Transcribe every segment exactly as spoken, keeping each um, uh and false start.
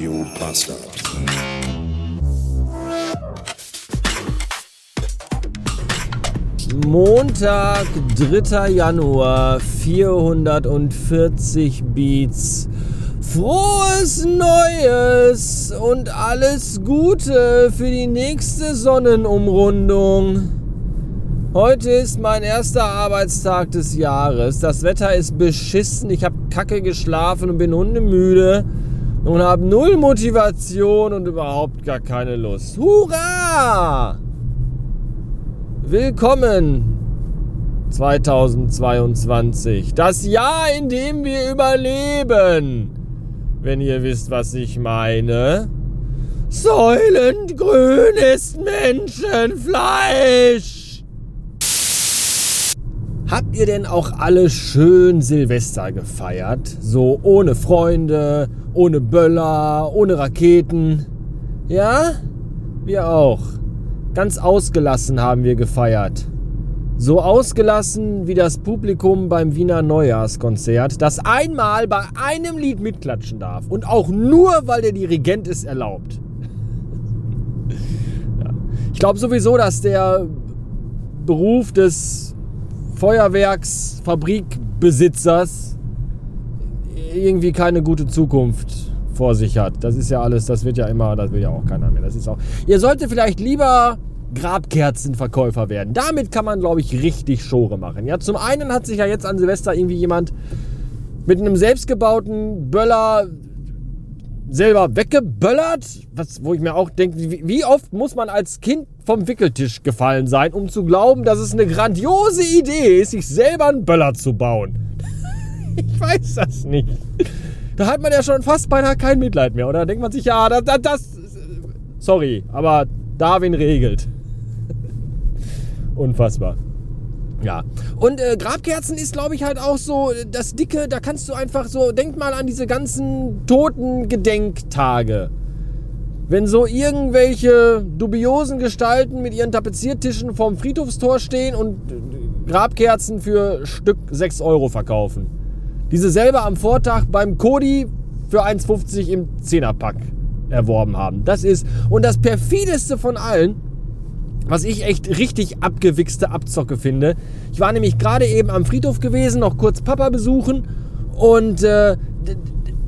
Radio Bastard. Montag, dritter Januar, vierhundertvierzig Beats. Frohes Neues und alles Gute für die nächste Sonnenumrundung. Heute ist mein erster Arbeitstag des Jahres. Das Wetter ist beschissen. Ich habe kacke geschlafen und bin hundemüde und habe null Motivation und überhaupt gar keine Lust. Hurra! Willkommen zweitausendzweiundzwanzig. Das Jahr, in dem wir überleben. Wenn ihr wisst, was ich meine. Säulengrün ist Menschenfleisch. Habt ihr denn auch alle schön Silvester gefeiert? So ohne Freunde, ohne Böller, ohne Raketen? Ja? Wir auch. Ganz ausgelassen haben wir gefeiert. So ausgelassen wie das Publikum beim Wiener Neujahrskonzert, das einmal bei einem Lied mitklatschen darf. Und auch nur, weil der Dirigent es erlaubt. Ja. Ich glaube sowieso, dass der Beruf des Feuerwerksfabrikbesitzers irgendwie keine gute Zukunft vor sich hat. Das ist ja alles, das wird ja immer, das will ja auch keiner mehr. Das ist auch. Ihr solltet vielleicht lieber Grabkerzenverkäufer werden. Damit kann man, glaube ich, richtig Schore machen. Ja, zum einen hat sich ja jetzt an Silvester irgendwie jemand mit einem selbstgebauten Böller selber weggeböllert, was, wo ich mir auch denke, wie, wie oft muss man als Kind vom Wickeltisch gefallen sein, um zu glauben, dass es eine grandiose Idee ist, sich selber einen Böller zu bauen. Ich weiß das nicht. Da hat man ja schon fast beinahe kein Mitleid mehr, oder? Da denkt man sich, ja, das, das, das sorry, aber Darwin regelt. Unfassbar. Ja, und äh, Grabkerzen ist, glaube ich, halt auch so das Dicke, da kannst du einfach so, denk mal an diese ganzen toten Gedenktage. Wenn so irgendwelche dubiosen Gestalten mit ihren Tapeziertischen vorm Friedhofstor stehen und Grabkerzen für Stück sechs Euro verkaufen. Diese selber am Vortag beim Kodi für eins fünfzig im Zehnerpack erworben haben. Das ist, und das perfideste von allen, was ich echt richtig abgewichste Abzocke finde. Ich war nämlich gerade eben am Friedhof gewesen, noch kurz Papa besuchen und äh, d-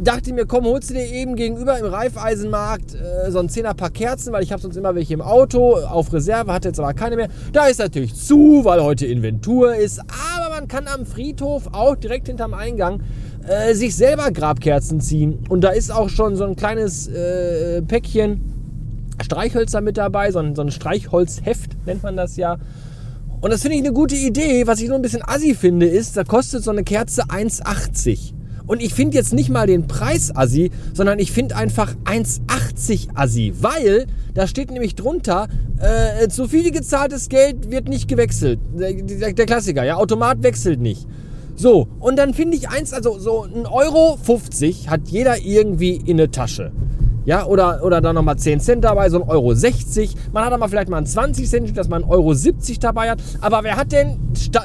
dachte mir, komm, holst du dir eben gegenüber im Raiffeisenmarkt äh, so ein Zehnerpack Kerzen, weil ich habe sonst immer welche im Auto, auf Reserve, hatte jetzt aber keine mehr. Da ist natürlich zu, weil heute Inventur ist, aber man kann am Friedhof auch direkt hinterm Eingang äh, sich selber Grabkerzen ziehen. Und da ist auch schon so ein kleines äh, Päckchen Streichhölzer mit dabei, so ein, so ein Streichholzheft nennt man das ja. Und das finde ich eine gute Idee. Was ich nur ein bisschen assi finde, ist, da kostet so eine Kerze eins achtzig. Und ich finde jetzt nicht mal den Preis assi, sondern ich finde einfach eins achtzig assi. Weil, da steht nämlich drunter, äh, zu viel gezahltes Geld wird nicht gewechselt. Der, der, der Klassiker, ja, Automat wechselt nicht. So, und dann finde ich eins, also so ein Euro fünfzig hat jeder irgendwie in der Tasche. Ja, oder, oder dann nochmal zehn Cent dabei, so ein Euro sechzig. Man hat aber vielleicht mal einen zwanzig Cent, dass man ein Euro siebzig dabei hat. Aber wer hat denn sta-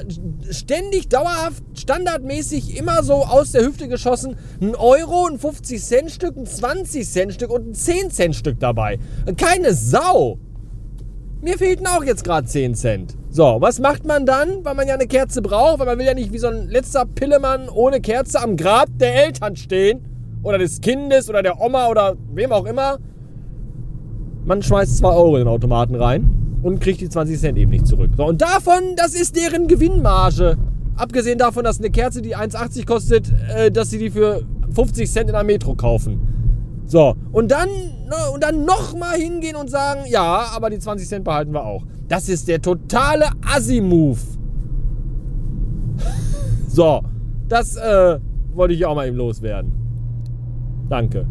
ständig, dauerhaft, standardmäßig immer so aus der Hüfte geschossen ein Euro, ein fünfzig Cent Stück, ein zwanzig Cent Stück und ein zehn Cent Stück dabei? Keine Sau! Mir fehlten auch jetzt gerade zehn Cent. So, was macht man dann, weil man ja eine Kerze braucht? Weil man will ja nicht wie so ein letzter Pillemann ohne Kerze am Grab der Eltern stehen. Oder des Kindes oder der Oma oder wem auch immer. Man schmeißt zwei Euro in den Automaten rein und kriegt die zwanzig Cent eben nicht zurück. So, und davon, das ist deren Gewinnmarge. Abgesehen davon, dass eine Kerze, die eins achtzig kostet, äh, dass sie die für fünfzig Cent in der Metro kaufen. So, und dann, und dann nochmal hingehen und sagen, ja, aber die zwanzig Cent behalten wir auch. Das ist der totale Assi-Move. So, das äh, wollte ich auch mal eben loswerden. Danke.